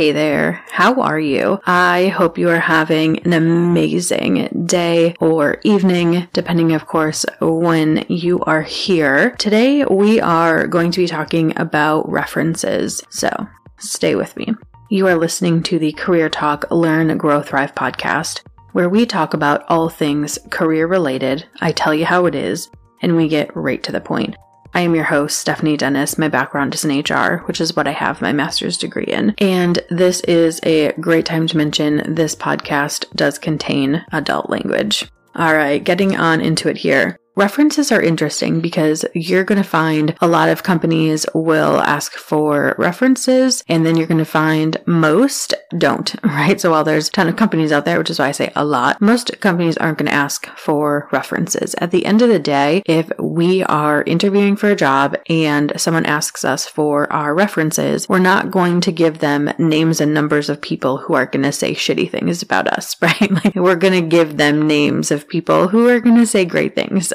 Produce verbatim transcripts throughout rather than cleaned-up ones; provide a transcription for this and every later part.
Hey there, how are you? I hope you are having an amazing day or evening, depending, of course, when you are here. Today, we are going to be talking about references, so stay with me. You are listening to the Career Talk Learn, Grow, Thrive podcast, where we talk about all things career-related, I tell you how it is, and we get right to the point. I am your host, Stephanie Dennis. My background is in H R, which is what I have my master's degree in. And this is a great time to mention this podcast does contain adult language. All right, getting on into it here. References are interesting because you're going to find a lot of companies will ask for references, and then you're going to find most don't, right? So while there's a ton of companies out there, which is why I say a lot, most companies aren't going to ask for references. At the end of the day, if we are interviewing for a job and someone asks us for our references, we're not going to give them names and numbers of people who are going to say shitty things about us, right? Like, we're going to give them names of people who are going to say great things.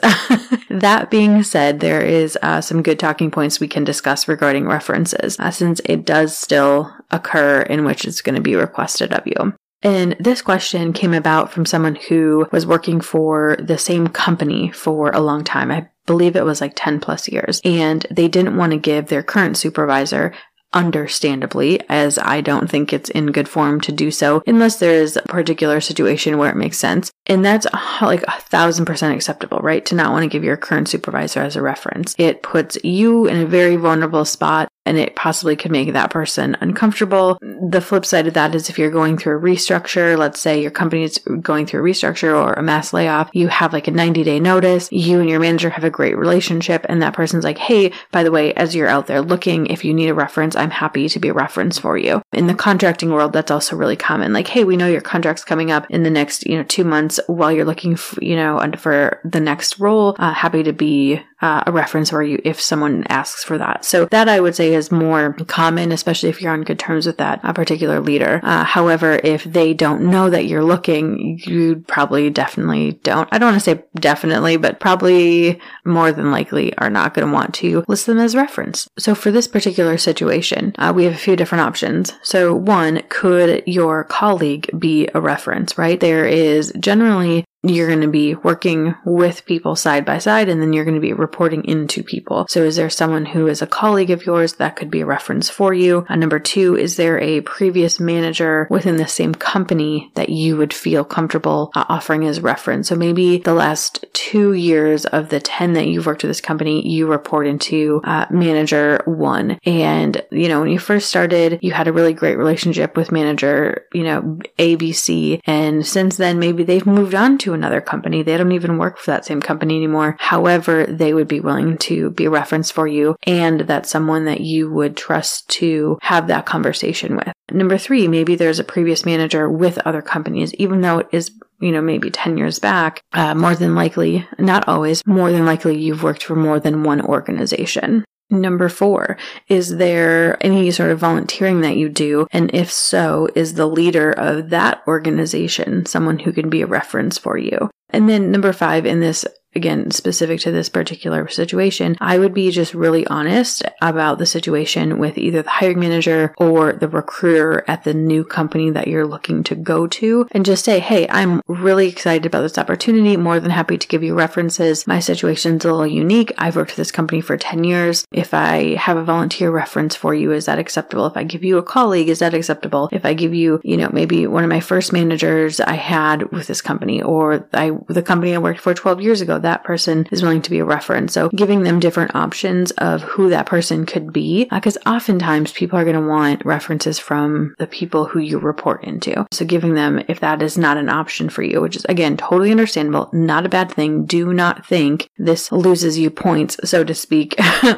That being said, there is uh, some good talking points we can discuss regarding references, uh, since it does still occur in which it's going to be requested of you. And this question came about from someone who was working for the same company for a long time. I believe it was like ten plus years, and they didn't want to give their current supervisor, understandably, as I don't think it's in good form to do so unless there is a particular situation where it makes sense. And that's like a thousand percent acceptable, right? To not want to give your current supervisor as a reference. It puts you in a very vulnerable spot, and it possibly could make that person uncomfortable. The flip side of that is if you're going through a restructure, let's say your company is going through a restructure or a mass layoff, you have like a ninety day notice, you and your manager have a great relationship, and that person's like, hey, by the way, as you're out there looking, if you need a reference, I'm happy to be a reference for you. In the contracting world, that's also really common. Like, hey, we know your contract's coming up in the next, you know, two months while you're looking, f- you know, for the next role, uh, happy to be Uh, a reference for you if someone asks for that. So that, I would say, is more common, especially if you're on good terms with that uh, particular leader. Uh, however, if they don't know that you're looking, you probably definitely don't. I don't want to say definitely, but probably more than likely are not going to want to list them as reference. So for this particular situation, uh, we have a few different options. So one, could your colleague be a reference, right? There is generally You're going to be working with people side by side, and then you're going to be reporting into people. So is there someone who is a colleague of yours that could be a reference for you? And number two, is there a previous manager within the same company that you would feel comfortable uh, offering as reference? So maybe the last two years of the ten that you've worked with this company, you report into uh, manager one. And, you know, when you first started, you had a really great relationship with manager, you know, A B C. And since then, maybe they've moved on to another company. They don't even work for that same company anymore. However, they would be willing to be a reference for you, and that's someone that you would trust to have that conversation with. Number three, maybe there's a previous manager with other companies, even though it is, you know, maybe ten years back, uh, more than likely, not always, more than likely you've worked for more than one organization. Number four, is there any sort of volunteering that you do? And if so, is the leader of that organization someone who can be a reference for you? And then number five, in this, again, specific to this particular situation, I would be just really honest about the situation with either the hiring manager or the recruiter at the new company that you're looking to go to, and just say, hey, I'm really excited about this opportunity, more than happy to give you references. My situation's a little unique. I've worked for this company for ten years. If I have a volunteer reference for you, is that acceptable? If I give you a colleague, is that acceptable? If I give you, you know, maybe one of my first managers I had with this company, or I the company I worked for twelve years ago, that person is willing to be a reference. So giving them different options of who that person could be, because uh, oftentimes people are going to want references from the people who you report into. So giving them, if that is not an option for you, which is, again, totally understandable, not a bad thing. Do not think this loses you points, so to speak,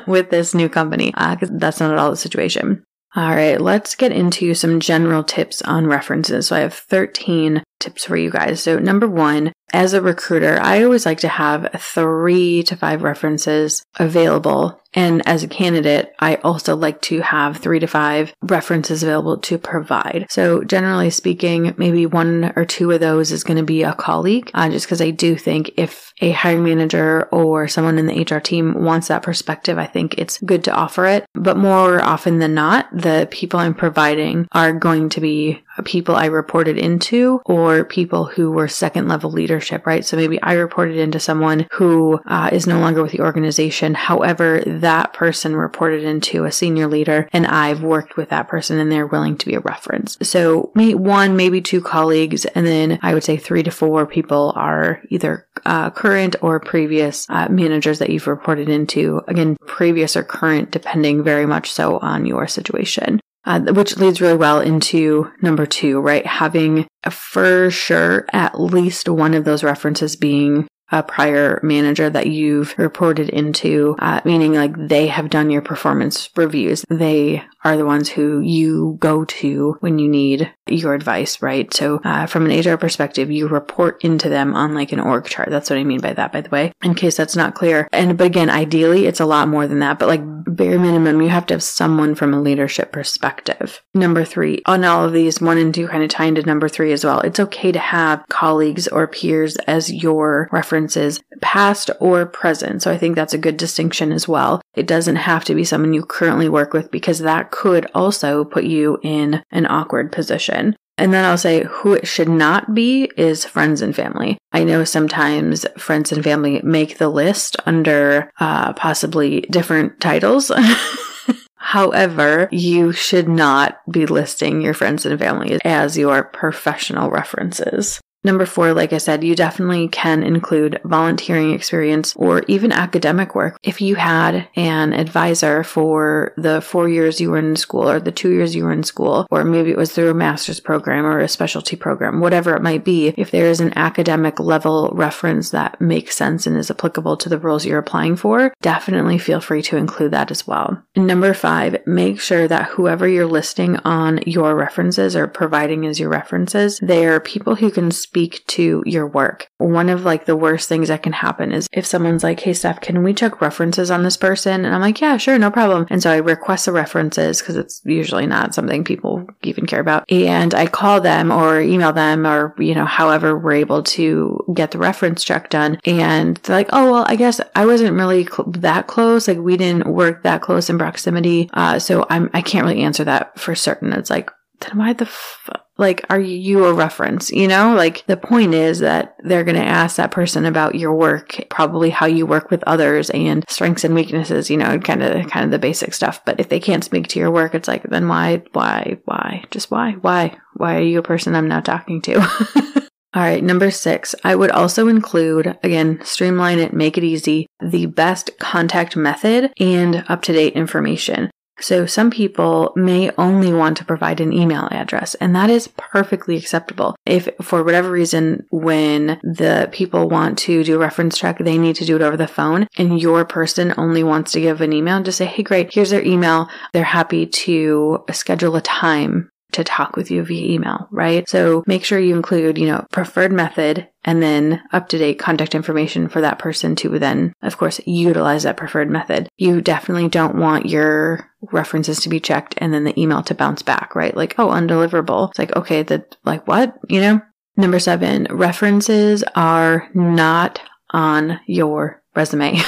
with this new company, because uh, that's not at all the situation. All right, let's get into some general tips on references. So I have thirteen tips for you guys. So number one, as a recruiter, I always like to have three to five references available And as a candidate, I also like to have three to five references available to provide. So generally speaking, maybe one or two of those is going to be a colleague, uh, just because I do think if a hiring manager or someone in the H R team wants that perspective, I think it's good to offer it. But more often than not, the people I'm providing are going to be people I reported into or people who were second level leadership, right? So maybe I reported into someone who uh, is no longer with the organization. However, that person reported into a senior leader and I've worked with that person and they're willing to be a reference. So maybe one, maybe two colleagues, and then I would say three to four people are either uh, current or previous uh, managers that you've reported into. Again, previous or current, depending very much so on your situation. Uh, which leads really well into number two, right? Having a, for sure at least one of those references being a prior manager that you've reported into, uh, meaning like they have done your performance reviews. They are the ones who you go to when you need your advice, right? So uh, from an H R perspective, you report into them on like an org chart. That's what I mean by that, by the way, in case that's not clear. And but again, ideally, it's a lot more than that. But like bare minimum, you have to have someone from a leadership perspective. Number three, on all of these, one and two kind of tie into number three as well. It's okay to have colleagues or peers as your references, past or present. So I think that's a good distinction as well. It doesn't have to be someone you currently work with because that could also put you in an awkward position. And then I'll say who it should not be is friends and family. I know sometimes friends and family make the list under uh, possibly different titles. However, you should not be listing your friends and family as your professional references. Number four, like I said, you definitely can include volunteering experience or even academic work. If you had an advisor for the four years you were in school or the two years you were in school, or maybe it was through a master's program or a specialty program, whatever it might be, if there is an academic level reference that makes sense and is applicable to the roles you're applying for, definitely feel free to include that as well. Number five, make sure that whoever you're listing on your references or providing as your references, they are people who can speak Speak to your work. One of like the worst things that can happen is if someone's like, hey Steph, can we check references on this person? And I'm like, yeah, sure, no problem. And so I request the references because it's usually not something people even care about. And I call them or email them or, you know, however we're able to get the reference check done. And they're like, oh, well, I guess I wasn't really cl- that close. Like we didn't work that close in proximity. Uh, so I'm, I can't really answer that for certain. It's like, then why the f- like, are you a reference? You know, like the point is that they're going to ask that person about your work, probably how you work with others and strengths and weaknesses, you know, kind of, kind of the basic stuff. But if they can't speak to your work, it's like, then why, why, why, just why, why, why are you a person I'm not talking to? All right, number six, I would also include, again, streamline it, make it easy, the best contact method and up-to-date information. So some people may only want to provide an email address, and that is perfectly acceptable. If for whatever reason, when the people want to do a reference check, they need to do it over the phone, and your person only wants to give an email, just say, hey, great, here's their email. They're happy to schedule a time to talk with you via email, right? So make sure you include, you know, preferred method and then up-to-date contact information for that person to then, of course, utilize that preferred method. You definitely don't want your references to be checked and then the email to bounce back, right? Like, oh, undeliverable. It's like, okay, that, like what, you know? Number seven, references are not on your resume.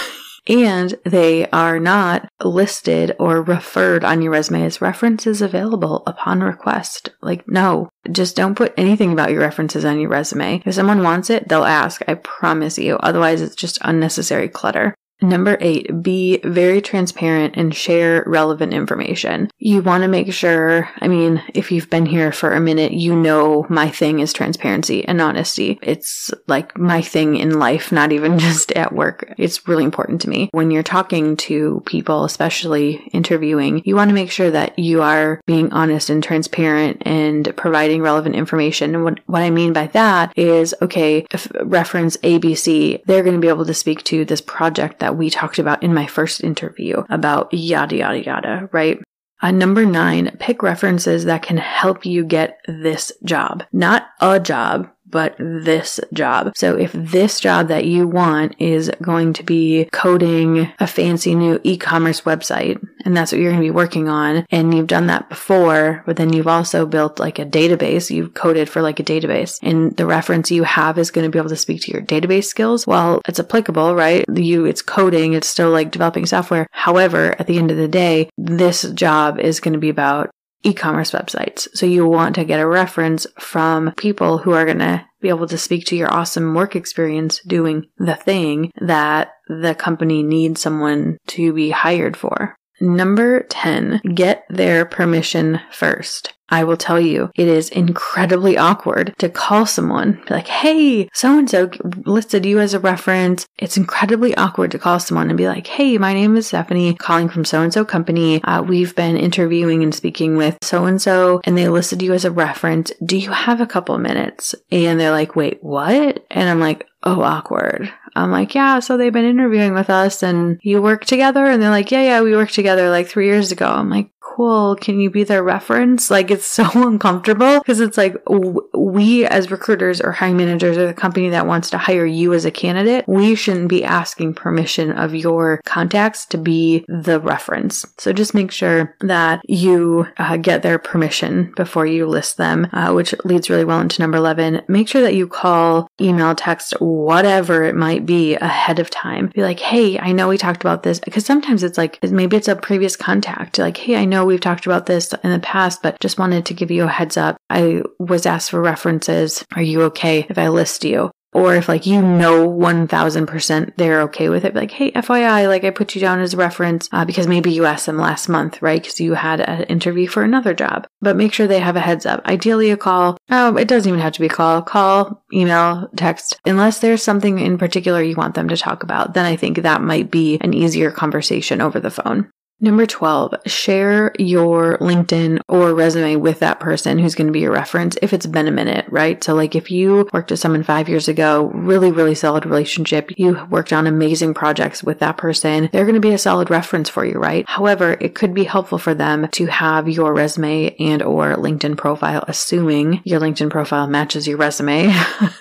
And they are not listed or referred on your resume as references available upon request. Like, no, just don't put anything about your references on your resume. If someone wants it, they'll ask, I promise you. Otherwise, it's just unnecessary clutter. Number eight, be very transparent and share relevant information. You want to make sure, I mean, if you've been here for a minute, you know my thing is transparency and honesty. It's like my thing in life, not even just at work. It's really important to me. When you're talking to people, especially interviewing, you want to make sure that you are being honest and transparent and providing relevant information. And what, what I mean by that is, okay, if reference A B C, they're going to be able to speak to this project that we talked about in my first interview about yada, yada, yada, right? Uh, number nine, pick references that can help you get this job. Not a job, but this job. So if this job that you want is going to be coding a fancy new e-commerce website, and that's what you're going to be working on, and you've done that before, but then you've also built like a database, you've coded for like a database, and the reference you have is going to be able to speak to your database skills. Well, it's applicable, right? You, it's coding, it's still like developing software. However, at the end of the day, this job is going to be about e-commerce websites. So you want to get a reference from people who are going to be able to speak to your awesome work experience doing the thing that the company needs someone to be hired for. Number ten, get their permission first. I will tell you, it is incredibly awkward to call someone, be like, hey, so-and-so listed you as a reference. It's incredibly awkward to call someone and be like, hey, my name is Stephanie, calling from so-and-so company. Uh, we've been interviewing and speaking with so-and-so, and they listed you as a reference. Do you have a couple minutes? And they're like, wait, what? And I'm like, oh, awkward. I'm like, yeah, so they've been interviewing with us and you work together? And they're like, yeah, yeah, we worked together like three years ago. I'm like, cool. Can you be their reference? Like, it's so uncomfortable because it's like w- we as recruiters or hiring managers or the company that wants to hire you as a candidate, we shouldn't be asking permission of your contacts to be the reference. So just make sure that you uh, get their permission before you list them, uh, which leads really well into number eleven. Make sure that you call, email, text, whatever it might be ahead of time. Be like, hey, I know we talked about this, because sometimes it's like, maybe it's a previous contact. Like, hey, I know we've talked about this in the past, but just wanted to give you a heads up. I was asked for references. Are you okay if I list you? Or if like, you know, one thousand percent they're okay with it, like, hey, F Y I, like I put you down as a reference uh, because maybe you asked them last month, right? Because you had an interview for another job, but make sure they have a heads up. Ideally a call. Oh, it doesn't even have to be a call, call, email, text, unless there's something in particular you want them to talk about. Then I think that might be an easier conversation over the phone. Number twelve, share your LinkedIn or resume with that person who's going to be your reference if it's been a minute, right? So like if you worked with someone five years ago, really, really solid relationship, you worked on amazing projects with that person, they're going to be a solid reference for you, right? However, it could be helpful for them to have your resume and or LinkedIn profile, assuming your LinkedIn profile matches your resume,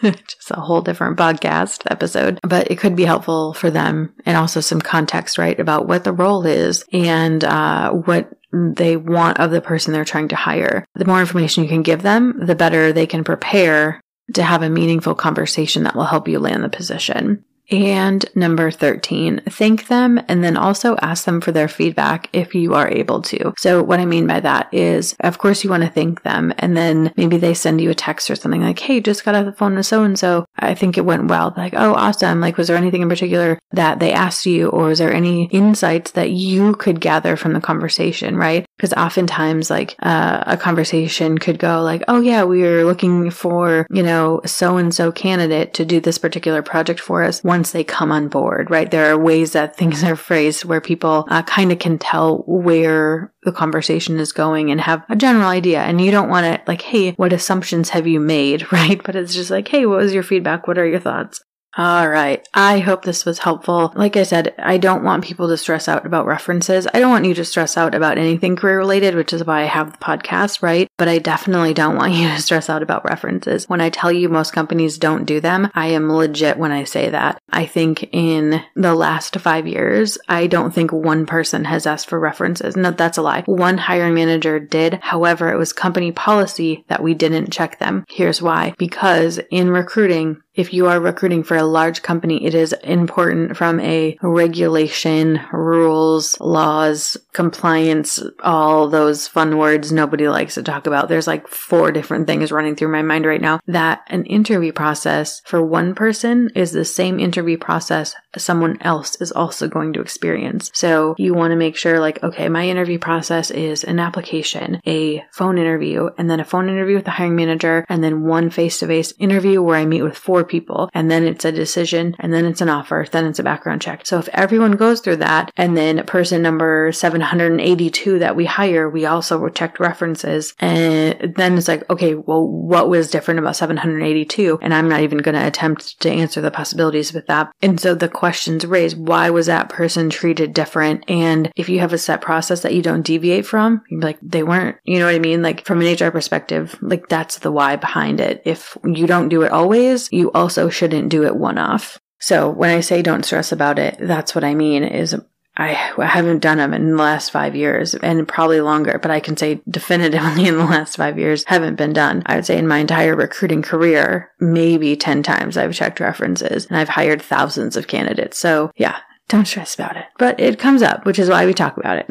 just a whole different podcast episode, but it could be helpful for them and also some context, right, about what the role is and and uh, what they want of the person they're trying to hire. The more information you can give them, the better they can prepare to have a meaningful conversation that will help you land the position. And number thirteen, thank them and then also ask them for their feedback if you are able to. So what I mean by that is, of course, you want to thank them, and then maybe they send you a text or something like, hey, just got off the phone with so-and-so. I think it went well. Like, oh, awesome. Like, was there anything in particular that they asked you, or was there any insights that you could gather from the conversation, right? Because oftentimes, like, uh, a conversation could go like, oh, yeah, we were looking for, you know, so-and-so candidate to do this particular project for us. One Once they come on board, right? There are ways that things are phrased where people uh, kind of can tell where the conversation is going and have a general idea. And you don't want to like, hey, what assumptions have you made, right? But it's just like, hey, what was your feedback? What are your thoughts? All right. I hope this was helpful. Like I said, I don't want people to stress out about references. I don't want you to stress out about anything career related, which is why I have the podcast, right? But I definitely don't want you to stress out about references. When I tell you most companies don't do them, I am legit when I say that. I think in the last five years, I don't think one person has asked for references. No, that's a lie. One hiring manager did. However, it was company policy that we didn't check them. Here's why. Because in recruiting, if you are recruiting for a large company, it is important from a regulation, rules, laws, compliance, all those fun words nobody likes to talk about. There's like four different things running through my mind right now, that an interview process for one person is the same interview process someone else is also going to experience. So you want to make sure like, okay, my interview process is an application, a phone interview, and then a phone interview with the hiring manager, and then one face-to-face interview where I meet with four people, and then it's a decision, and then it's an offer, then it's a background check. So if everyone goes through that, and then person number seven hundred eighty-two that we hire, we also checked references, and then it's like, okay, well, what was different about seven hundred eighty-two? And I'm not even going to attempt to answer the possibilities with that. And so the questions raised. Why was that person treated different? And if you have a set process that you don't deviate from, you'd be like, they weren't, you know what I mean? Like from an H R perspective, like that's the why behind it. If you don't do it always, you also shouldn't do it one off. So when I say don't stress about it, that's what I mean is I haven't done them in the last five years and probably longer, but I can say definitively in the last five years haven't been done. I would say in my entire recruiting career, maybe ten times I've checked references and I've hired thousands of candidates. So yeah, don't stress about it, but it comes up, which is why we talk about it.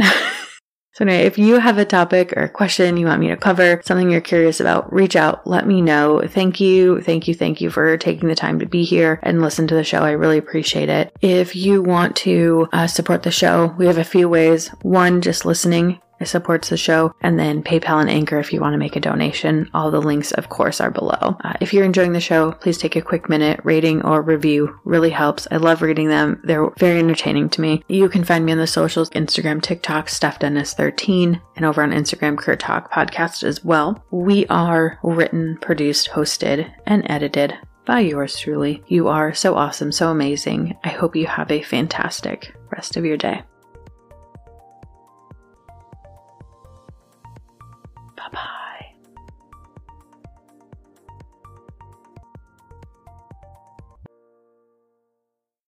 So anyway, if you have a topic or a question you want me to cover, something you're curious about, reach out, let me know. Thank you. Thank you. Thank you for taking the time to be here and listen to the show. I really appreciate it. If you want to uh, support the show, we have a few ways. One, just listening. It supports the show, and then PayPal and Anchor if you want to make a donation. All the links, of course, are below. Uh, if you're enjoying the show, please take a quick minute. Rating or review really helps. I love reading them. They're very entertaining to me. You can find me on the socials, Instagram, TikTok, Steph Dennis thirteen, and over on Instagram, Career Talk Podcast as well. We are written, produced, hosted, and edited by yours truly. You are so awesome, so amazing. I hope you have a fantastic rest of your day.